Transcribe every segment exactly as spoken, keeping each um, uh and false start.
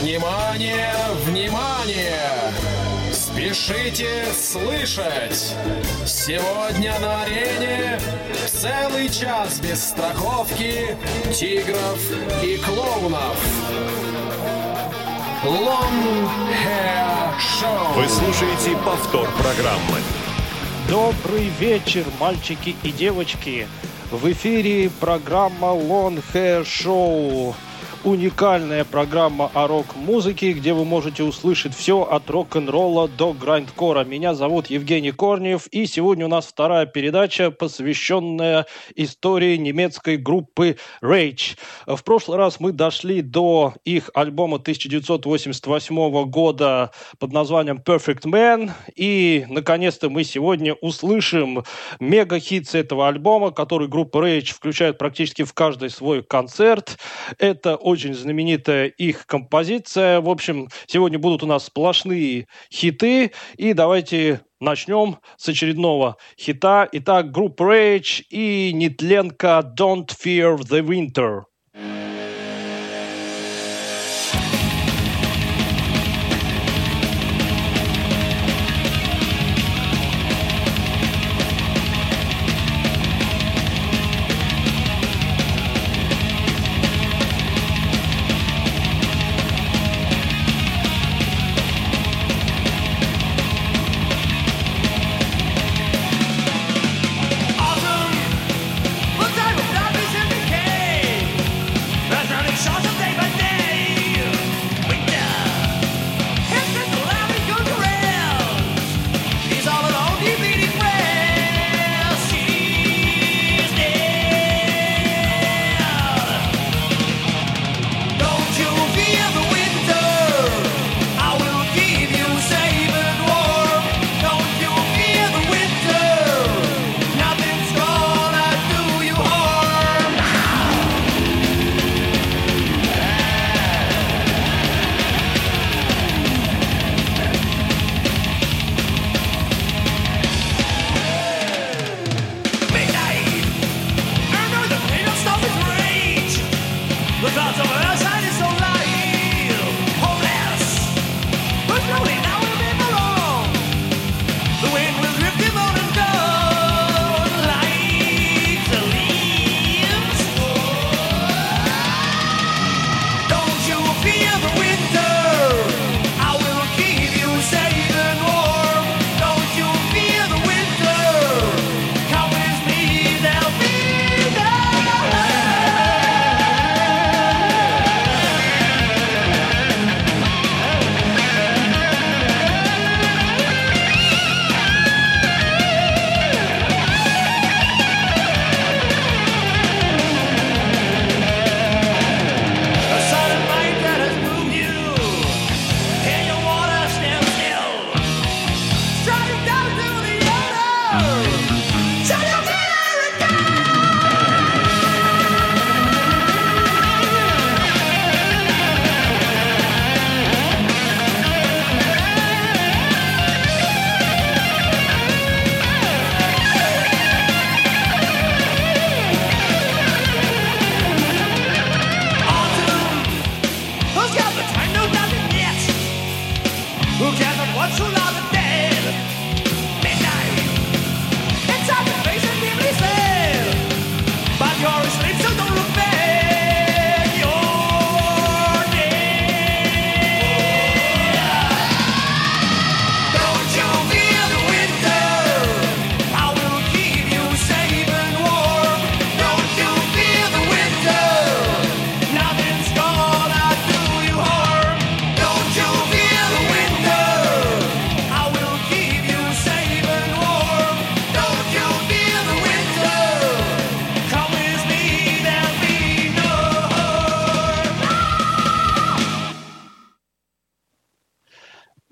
Внимание, внимание! Спешите слышать! Сегодня на арене целый час без страховки, тигров и клоунов. Long Hair Show. Вы слушаете повтор программы. Добрый вечер, мальчики и девочки. В эфире программа Long Hair Show. Уникальная программа о рок-музыке, где вы можете услышать все от рок-н-ролла до грайндкора. Меня зовут Евгений Корнеев, и сегодня у нас вторая передача, посвященная истории немецкой группы Rage. В прошлый раз мы дошли до их альбома тысяча девятьсот восемьдесят восьмого года под названием Perfect Man, и, наконец-то, мы сегодня услышим мега-хит с этого альбома, который группа Rage включает практически в каждый свой концерт. Это очень знаменитая их композиция. В общем, сегодня будут у нас сплошные хиты. И давайте начнем с очередного хита. Итак, группа Rage и Нитленко «Don't fear the winter».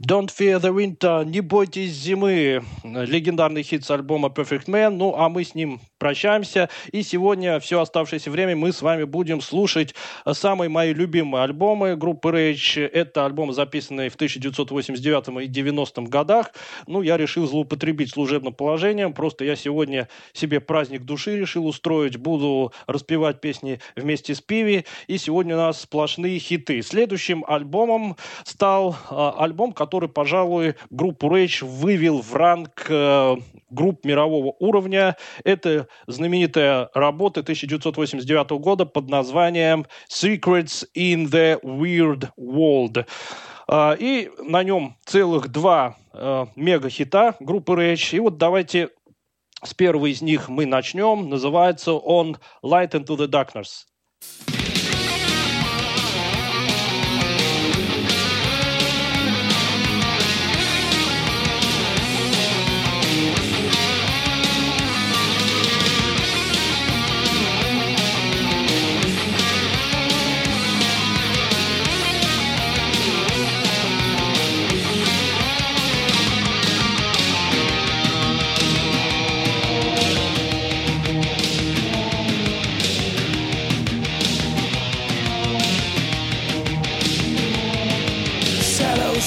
Don't fear the winter, не бойтесь зимы, легендарный хит с альбома Perfect Man, ну а мы с ним прощаемся, и сегодня все оставшееся время мы с вами будем слушать самые мои любимые альбомы группы Rage, это альбомы, записанные в тысяча девятьсот восемьдесят девятом и девяностом годах, ну я решил злоупотребить служебным положением, просто я сегодня себе праздник души решил устроить, буду распевать песни вместе с Пиви, и сегодня у нас сплошные хиты. Следующим альбомом стал э, альбом, который, пожалуй, группу Rage вывел в ранг э, групп мирового уровня. Это знаменитая работа тысяча девятьсот восемьдесят девятого года под названием «Secrets in the Weird World». Э, и на нем целых два э, мега-хита группы Rage. И вот давайте с первого из них мы начнем. Называется он «Light into the Darkness».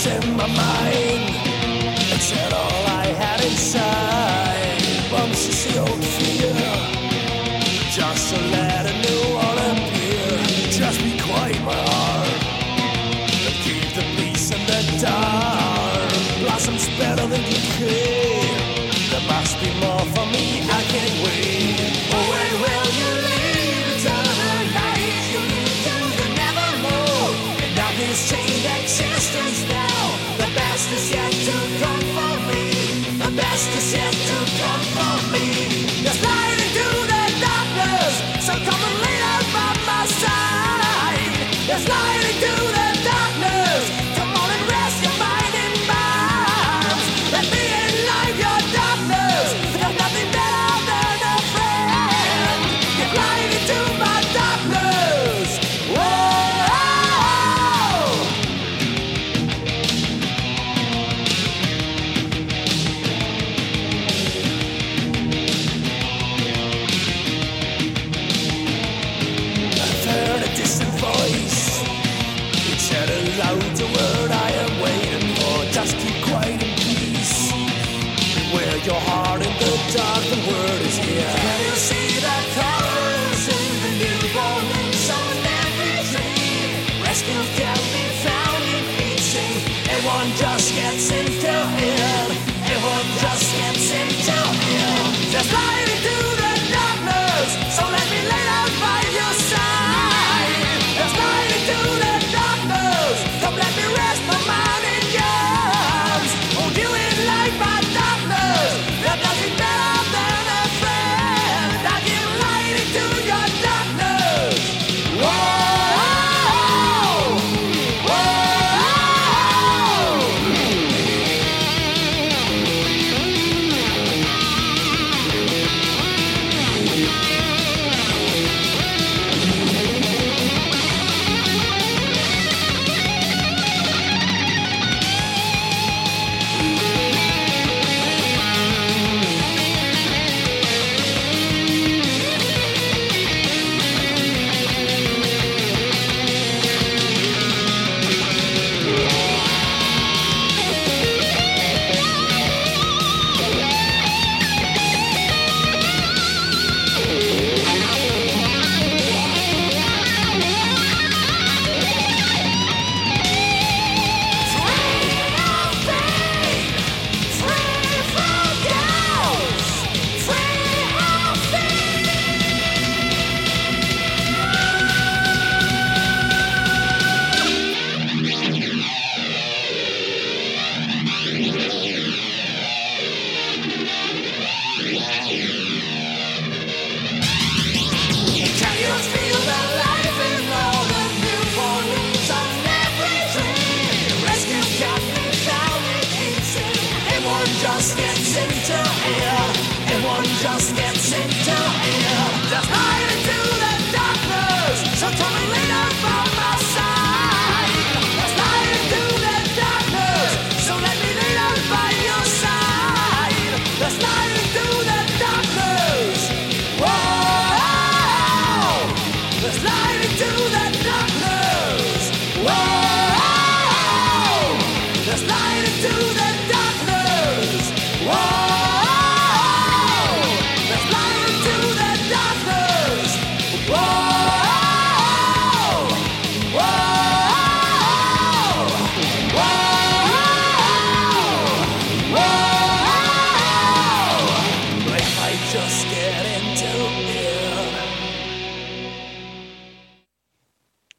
In my mind, it said all I had inside. Bumps is the old fear, just to let a new one appear. Just be quiet, my heart, and keep the peace in the dark. Blossoms better than you could. There must be more for me, I can't wait. Oh, where will you leave it to the night? You need to never know, and nothing's changed existence now.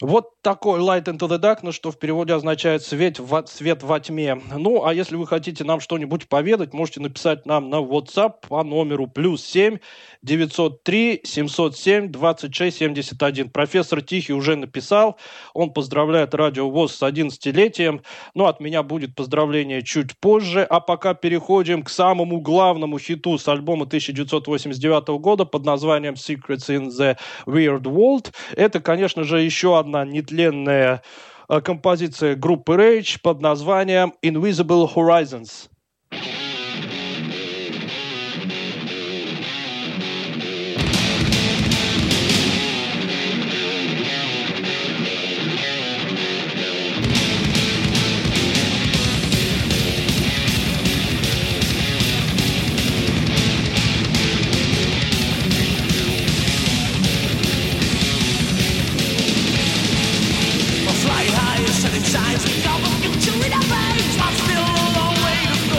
Вот такой Light into the Darkness, что в переводе означает «свет во, свет во тьме». Ну, а если вы хотите нам что-нибудь поведать, можете написать нам на WhatsApp по номеру плюс семь девятьсот три семьсот семь двадцать шесть семьдесят один. Профессор Тихий уже написал, он поздравляет Радио ВОС с одиннадцатилетием. Ну, от меня будет поздравление чуть позже. А пока переходим к самому главному хиту с альбома тысяча девятьсот восемьдесят девятого года под названием «Secrets in the Weird World». Это, конечно же, еще одна нетленная композиция группы Rage под названием Invisible Horizons. Signs of double future in our veins, I'm still a long way to go.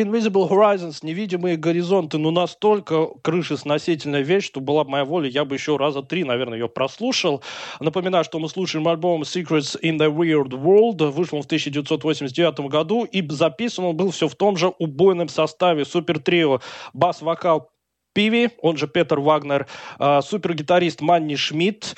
Invisible Horizons, невидимые горизонты, ну настолько крышесносительная вещь, что была бы моя воля, я бы еще раза три, наверное, ее прослушал. Напоминаю, что мы слушаем альбом Secrets in the Weird World, вышел он в тысяча девятьсот восемьдесят девятом году, и записан он был все в том же убойном составе, супертрио, бас-вокал Пиви, он же Петер Вагнер, э, супергитарист Манни Шмидт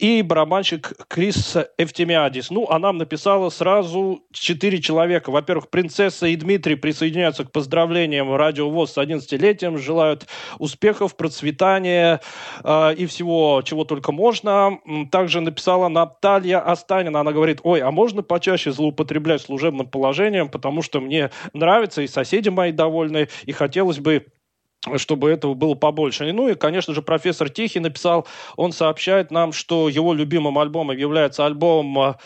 и барабанщик Крис Эфтимиадис. Ну, а нам написало сразу четыре человека. Во-первых, Принцесса и Дмитрий присоединяются к поздравлениям Радио ВОС с одиннадцатилетием, желают успехов, процветания э, и всего, чего только можно. Также написала Наталья Останина. Она говорит, ой, а можно почаще злоупотреблять служебным положением, потому что мне нравится, и соседи мои довольны, и хотелось бы, чтобы этого было побольше. Ну и, конечно же, профессор Тихий написал, он сообщает нам, что его любимым альбомом является альбом Black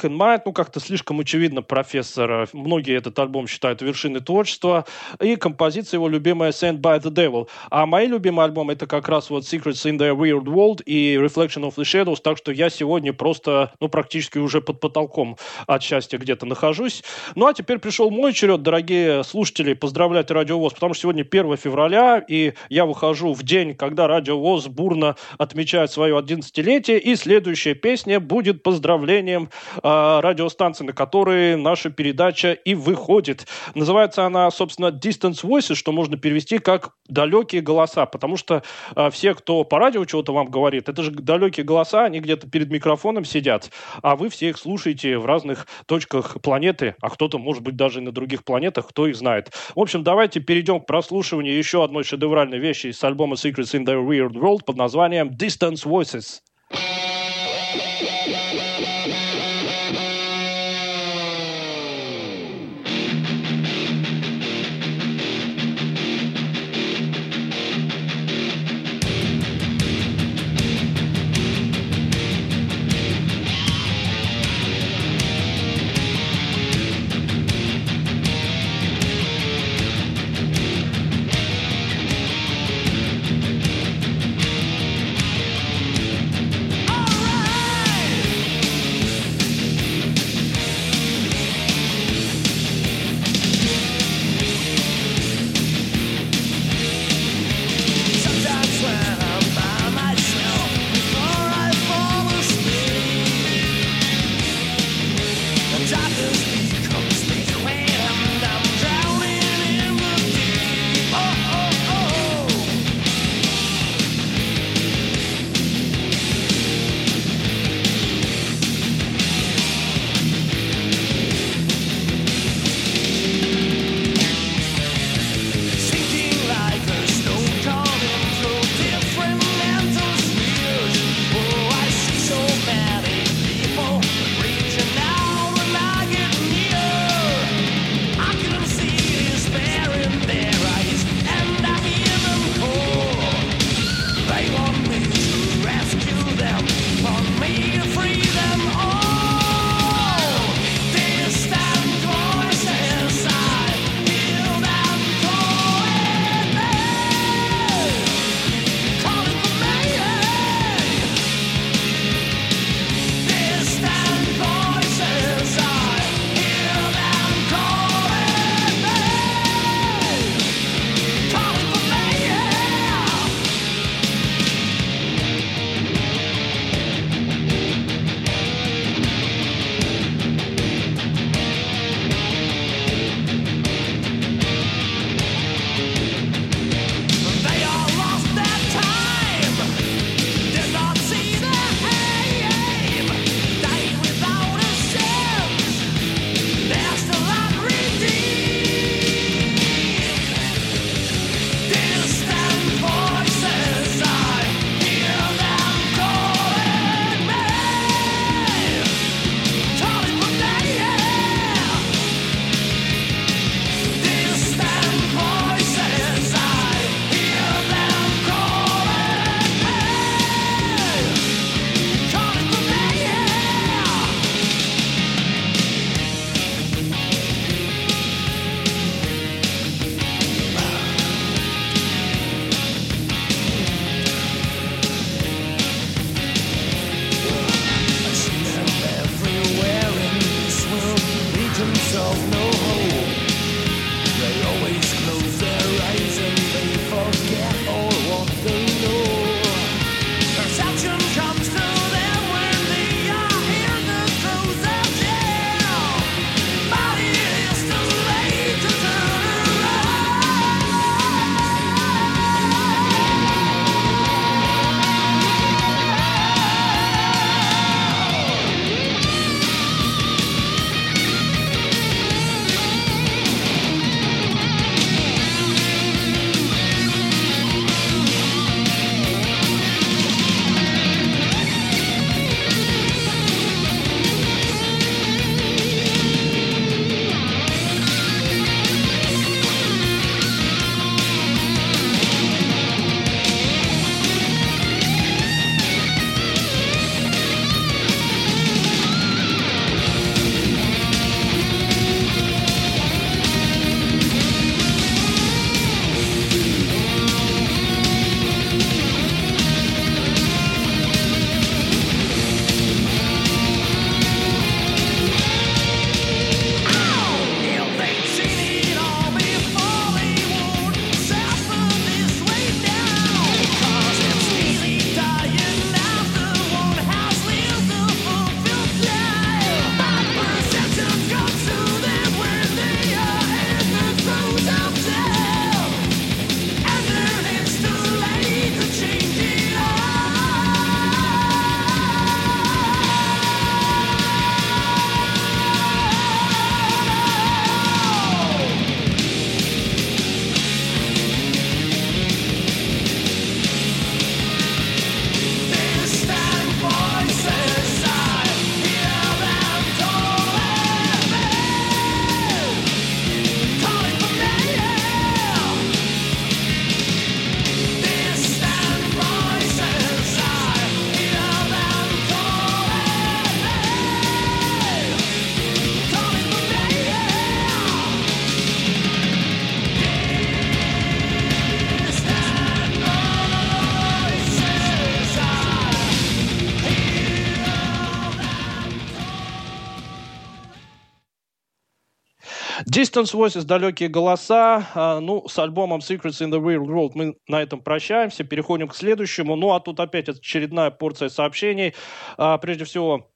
and Might. Ну, как-то слишком очевидно, профессор. Многие этот альбом считают вершиной творчества. И композиция его любимая Sent by the Devil. А мои любимые альбомы это как раз вот Secrets in the Weird World и Reflections of the Shadows. Так что я сегодня просто, ну, практически уже под потолком от счастья где-то нахожусь. Ну, а теперь пришел мой черед, дорогие слушатели, поздравлять Радио ВОС, потому что сегодня первое февраля, и я выхожу в день, когда Радио ВОС бурно отмечает свое одиннадцатилетие, и следующая песня будет поздравлением э, радиостанции, на которой наша передача и выходит. Называется она, собственно, Distance Voices, что можно перевести как «далекие голоса», потому что э, все, кто по радио чего-то вам говорит, это же далекие голоса, они где-то перед микрофоном сидят, а вы все их слушаете в разных точках планеты, а кто-то, может быть, даже и на других планетах, кто их знает. В общем, давайте перейдем к прослушиванию еще одной шедевральной вещи из альбома Secrets in the Weird World под названием Distance Voices. Distance Voices, далекие голоса. Ну, с альбомом Secrets in the Weird World мы на этом прощаемся, переходим к следующему. Ну, а тут опять очередная порция сообщений. Прежде всего,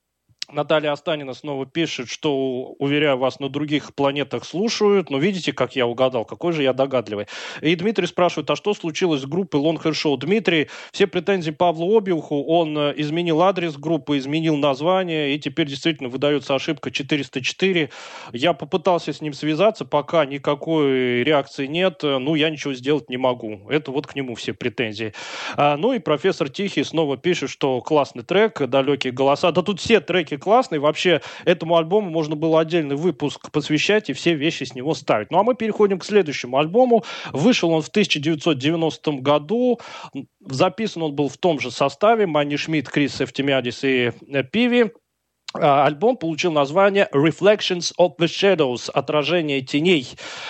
Наталья Останина снова пишет, что, уверяю вас, на других планетах слушают. Но видите, как я угадал, какой же я догадливый. И Дмитрий спрашивает, а что случилось с группой Long Hair Show? Дмитрий, все претензии Павлу Обиуху, он изменил адрес группы, изменил название, и теперь действительно выдается ошибка четыреста четыре. Я попытался с ним связаться, пока никакой реакции нет, ну, я ничего сделать не могу. Это вот к нему все претензии. А, ну и профессор Тихий снова пишет, что классный трек, далекие голоса. Да тут все треки классный. Вообще, этому альбому можно было отдельный выпуск посвящать и все вещи с него ставить. Ну, а мы переходим к следующему альбому. Вышел он в тысяча девятьсот девяностом году. Записан он был в том же составе. Манни Шмидт, Крис Эфтимиадис и Пиви. Альбом получил название Reflections of the Shadows, отражение теней.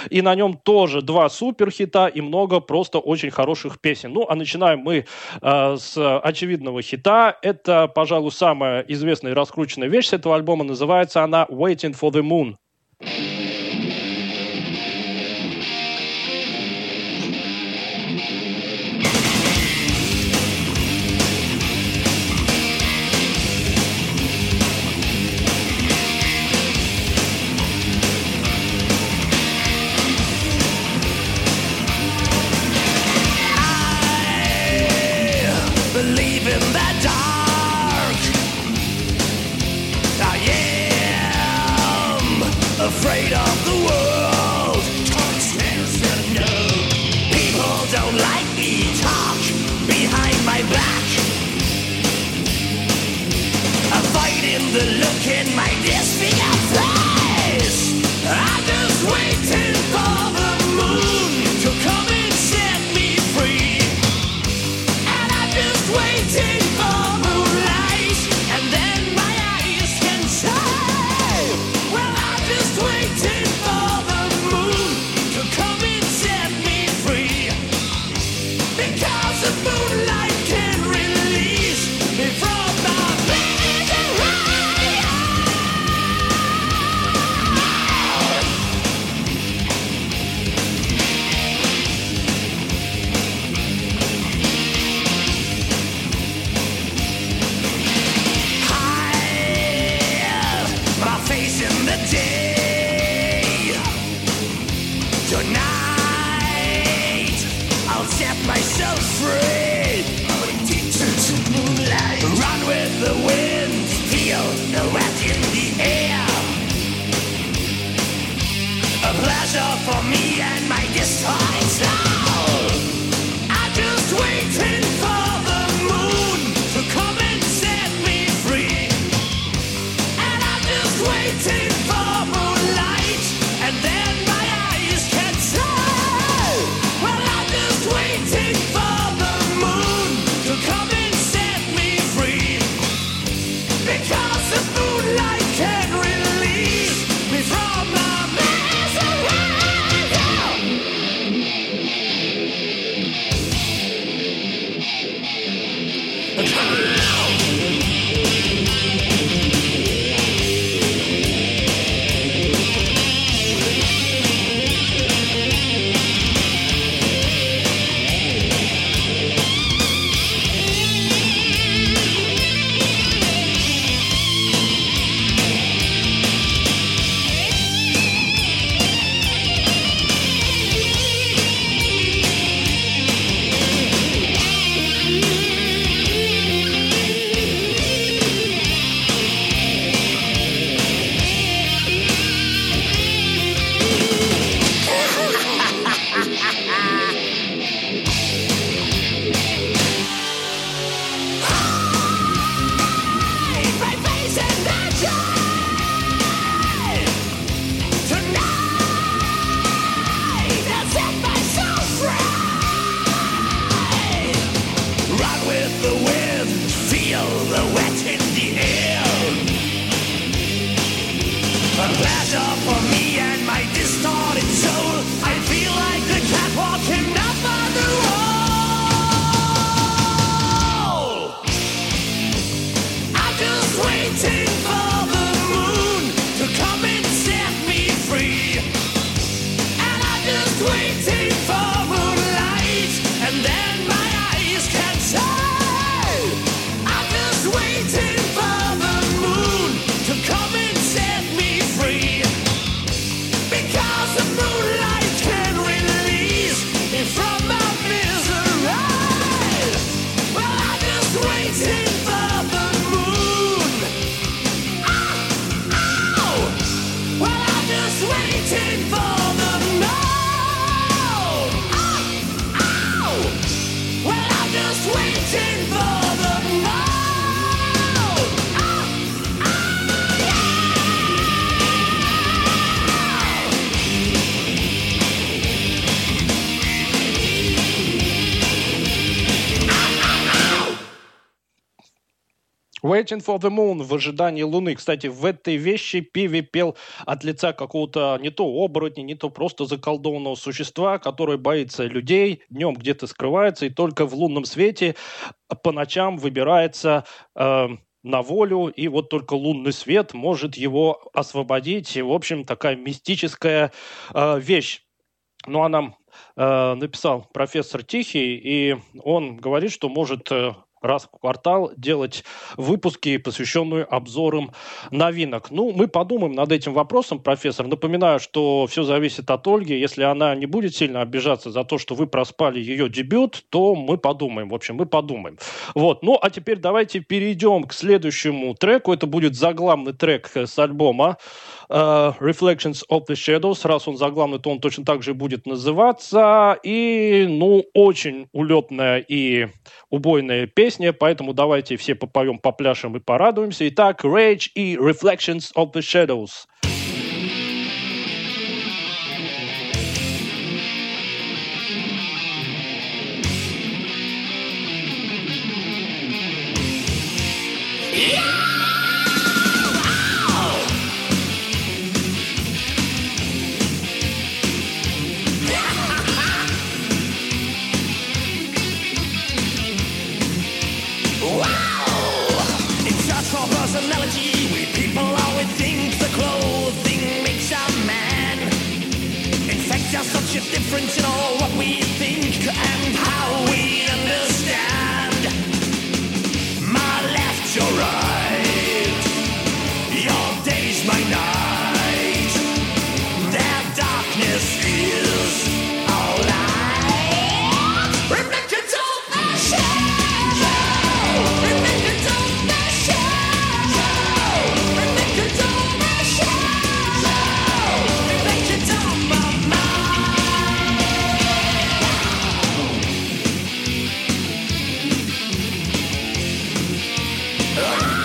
И на нем тоже два суперхита и много просто очень хороших песен. Ну, а начинаем мы э, с очевидного хита. Это, пожалуй, самая известная и раскрученная вещь с этого альбома. Называется она Waiting for the Moon. Waiting for the Moon, в ожидании Луны. Кстати, в этой вещи Пиви пел от лица какого-то не то оборотня, не то просто заколдованного существа, которое боится людей, днем где-то скрывается, и только в лунном свете по ночам выбирается... Э, на волю, и вот только лунный свет может его освободить. И, в общем, такая мистическая э, вещь. Ну, а нам э, написал профессор Тихий, и он говорит, что может э, раз в квартал делать выпуски, посвященные обзорам новинок. Ну, мы подумаем над этим вопросом, профессор. Напоминаю, что все зависит от Ольги. Если она не будет сильно обижаться за то, что вы проспали ее дебют, то мы подумаем. В общем, мы подумаем. Вот. Ну, а теперь давайте перейдем к следующему треку. Это будет заглавный трек с альбома uh, Reflections of the Shadows. Раз он заглавный, то он точно так же будет называться. И, ну, очень улетная и убойная песня. Поэтому давайте все попоем, попляшем и порадуемся. Итак, Rage и Reflections of the Shadows. Difference in all what we think and how we understand. My left, your right, your days, my night. Their darkness is our light. Reflections of the shadows. Reflections of the shadows. Reflections of the shadows. Reflections of my mind. Ah!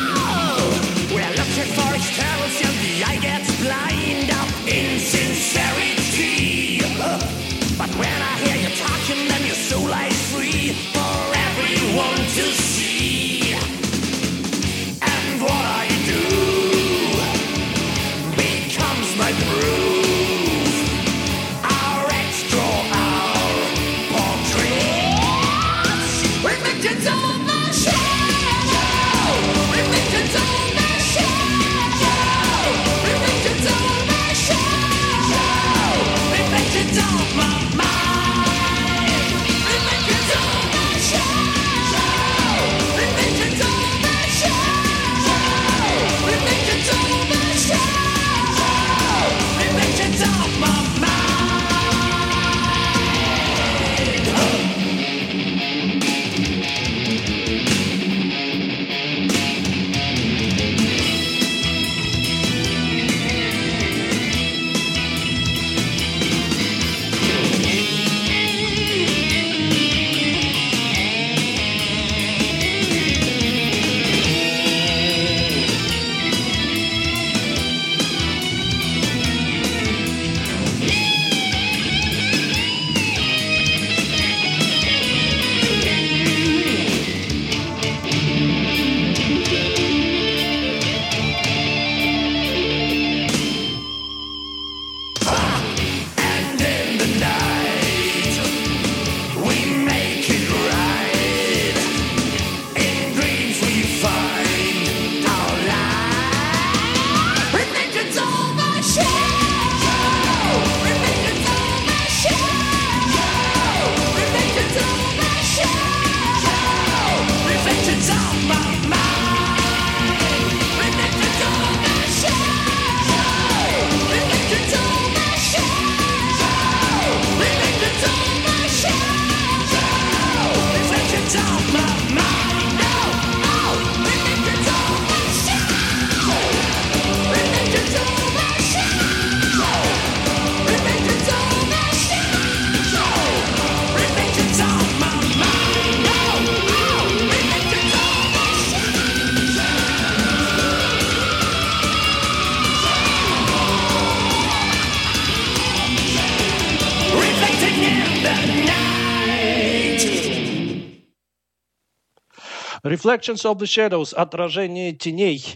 Reflections of the Shadows, отражение теней.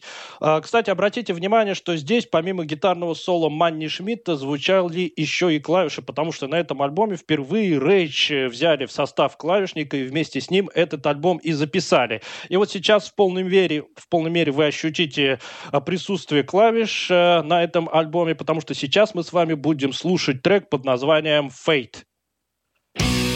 Кстати, обратите внимание, что здесь помимо гитарного соло Манни Шмидта звучали еще и клавиши, потому что на этом альбоме впервые Rage взяли в состав клавишника и вместе с ним этот альбом и записали. И вот сейчас в полной мере, в полной мере вы ощутите присутствие клавиш на этом альбоме, потому что сейчас мы с вами будем слушать трек под названием Faith. Yeah.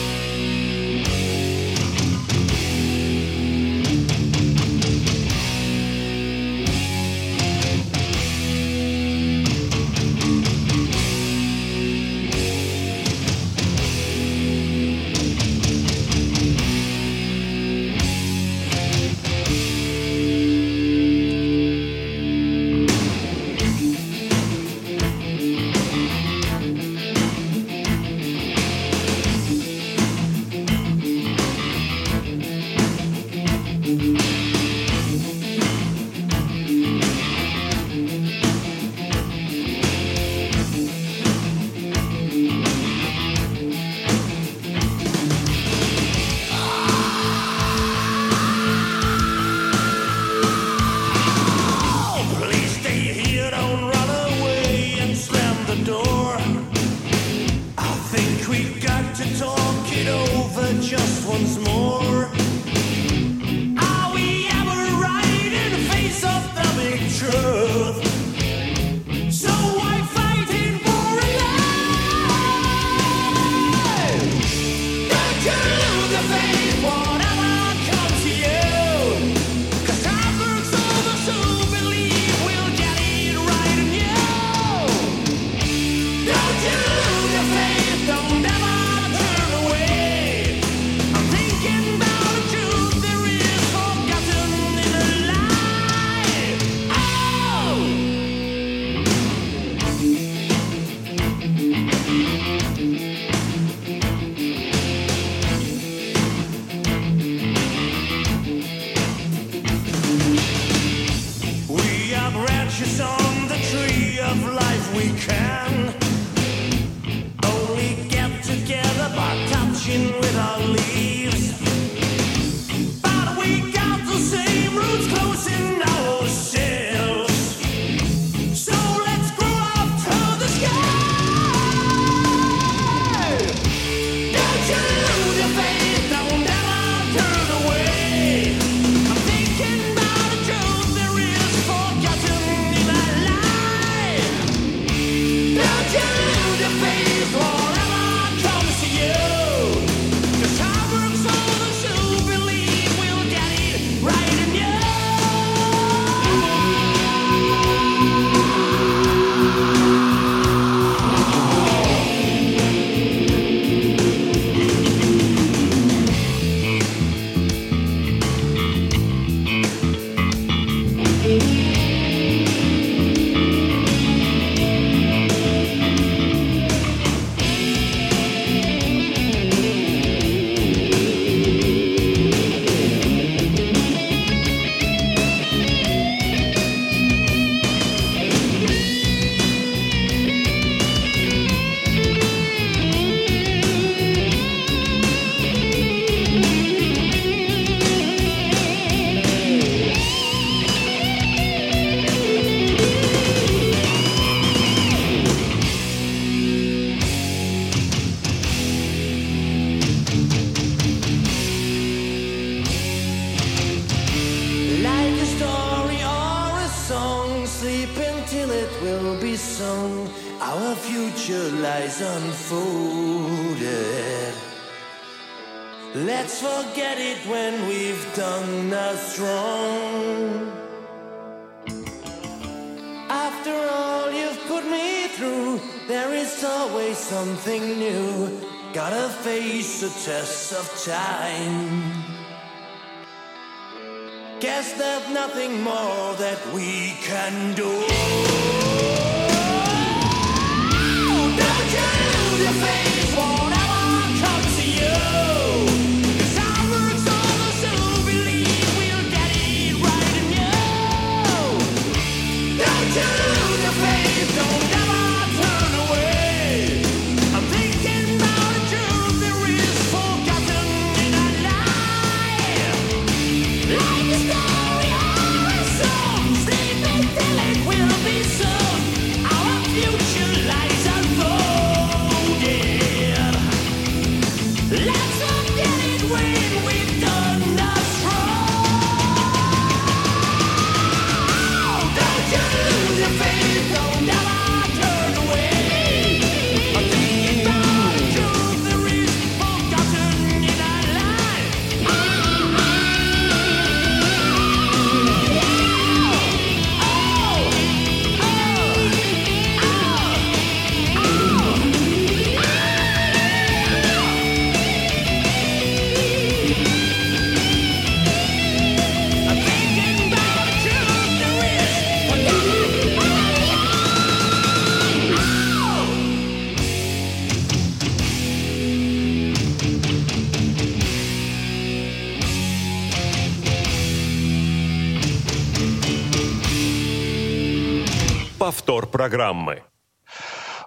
Повтор программы.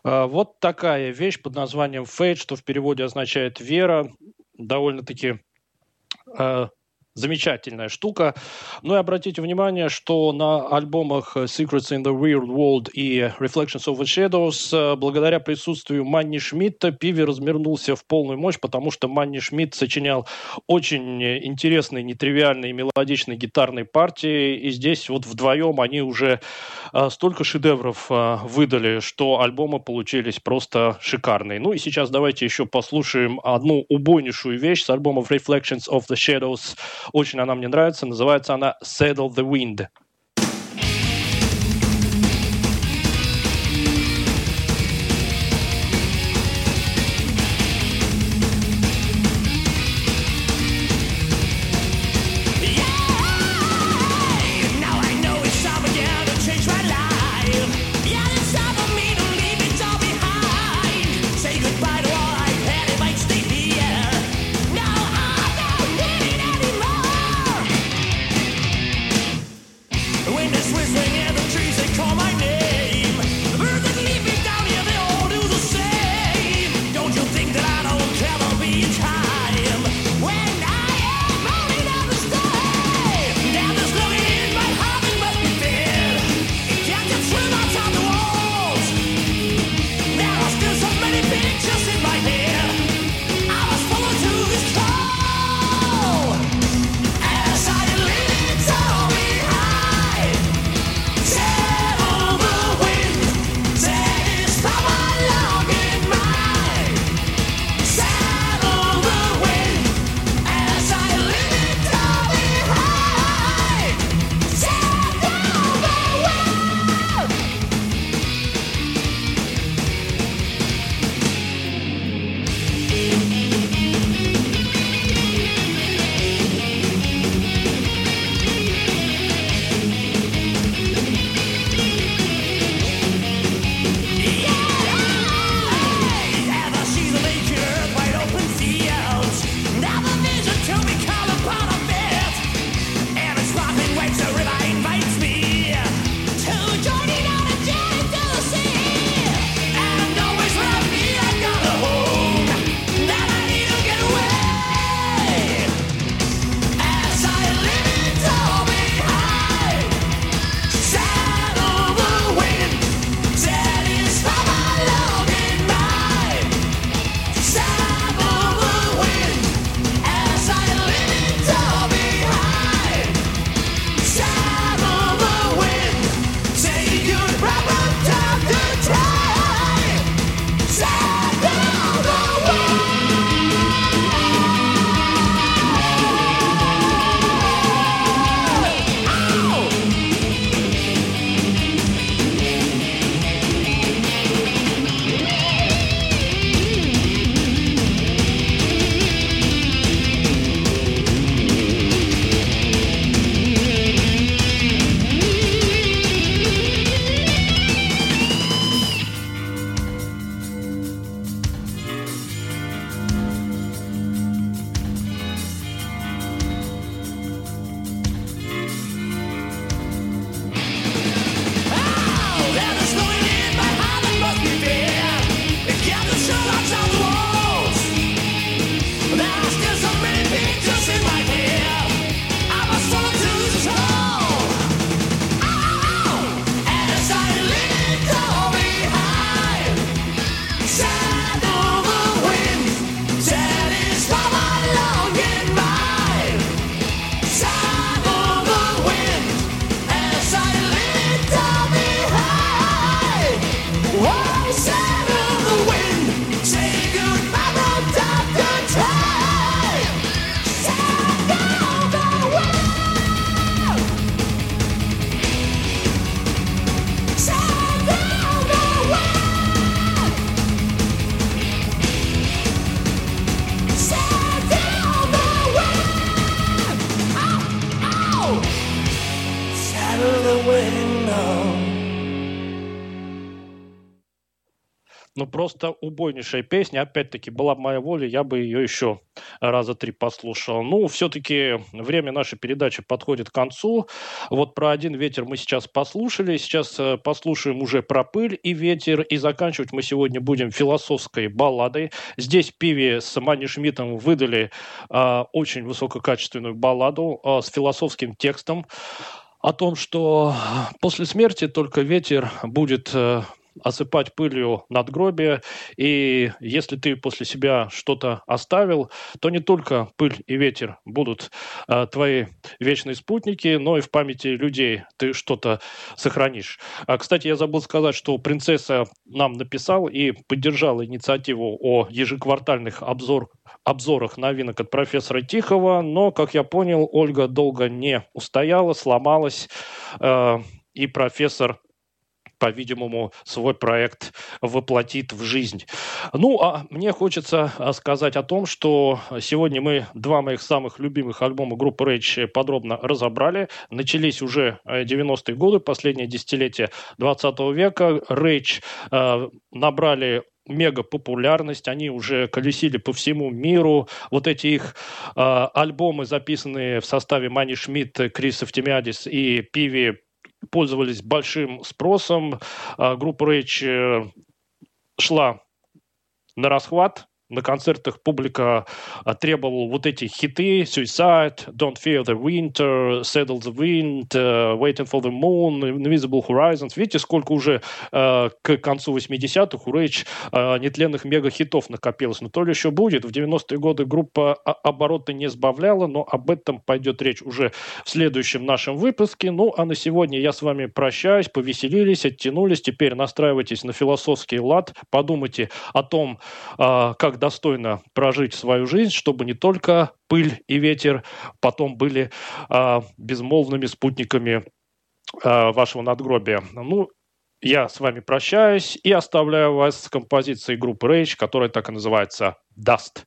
Вот такая вещь под названием «Faith», что в переводе означает «вера». Довольно-таки э, замечательная штука. Ну и обратите внимание, что на альбомах «Secrets in the Weird World» и «Reflections of the Shadows» благодаря присутствию Манни Шмидта Пиви размернулся в полную мощь, потому что Манни Шмидт сочинял очень интересные, нетривиальные, мелодичные гитарные партии. И здесь вот вдвоем они уже столько шедевров выдали, что альбомы получились просто шикарные. Ну и сейчас давайте еще послушаем одну убойнейшую вещь с альбомов «Reflections of the Shadows». Очень она мне нравится. Называется она «Saddle the Wind». но просто убойнейшая песня. Опять-таки, была бы моя воля, я бы ее еще раза три послушал. Ну, все-таки время нашей передачи подходит к концу. Вот про «Один ветер» мы сейчас послушали. Сейчас послушаем уже про «Пыль и ветер». И заканчивать мы сегодня будем философской балладой. Здесь Пиви с Манни Шмидтом выдали э, очень высококачественную балладу э, с философским текстом о том, что после смерти только ветер будет э, осыпать пылью надгробие, и если ты после себя что-то оставил, то не только пыль и ветер будут э, твои вечные спутники, но и в памяти людей ты что-то сохранишь. А, кстати, я забыл сказать, что принцесса нам написала и поддержала инициативу о ежеквартальных обзор, обзорах новинок от профессора Тихова, но, как я понял, Ольга долго не устояла, сломалась, э, и профессор, по-видимому, свой проект воплотит в жизнь. Ну, а мне хочется сказать о том, что сегодня мы два моих самых любимых альбома группы Rage подробно разобрали. Начались уже девяностые годы, последнее десятилетие двадцатого века. Rage э, набрали мега популярность, они уже колесили по всему миру. Вот эти их э, альбомы, записанные в составе Манни Шмидт, Крис Эфтимиадис и Пиви, пользовались большим спросом. Группа Rage шла на расхват. На концертах публика требовала вот эти хиты: Suicide, Don't fear the winter, Saddle the Wind, Waiting for the Moon, Invisible Horizons. Видите, сколько уже э, к концу восьмидесятых у Rage э, нетленных мега-хитов накопилось. Но то ли еще будет. В девяностые годы группа обороты не сбавляла, но об этом пойдет речь уже в следующем нашем выпуске. Ну, а на сегодня я с вами прощаюсь. Повеселились, оттянулись. Теперь настраивайтесь на философский лад. Подумайте о том, э, как достойно прожить свою жизнь, чтобы не только пыль и ветер потом были э, безмолвными спутниками э, вашего надгробия. Ну, я с вами прощаюсь и оставляю вас с композицией группы Rage, которая так и называется «Dust».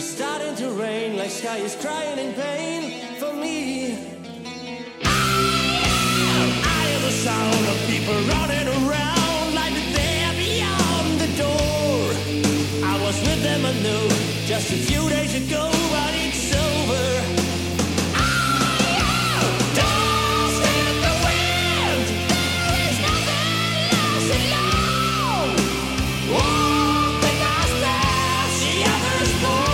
It's starting to rain, like sky is crying in pain for me. I am the sound of people running around like they're beyond the door. I was with them, I knew, just a few days ago, but it's over. I am dust in the wind. There is nothing else alone. One thing I stand, the other's born.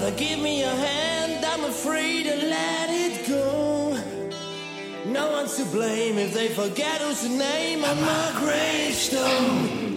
Mother, give me your hand, I'm afraid to let it go. No one's to blame if they forget who's the name on my gravestone.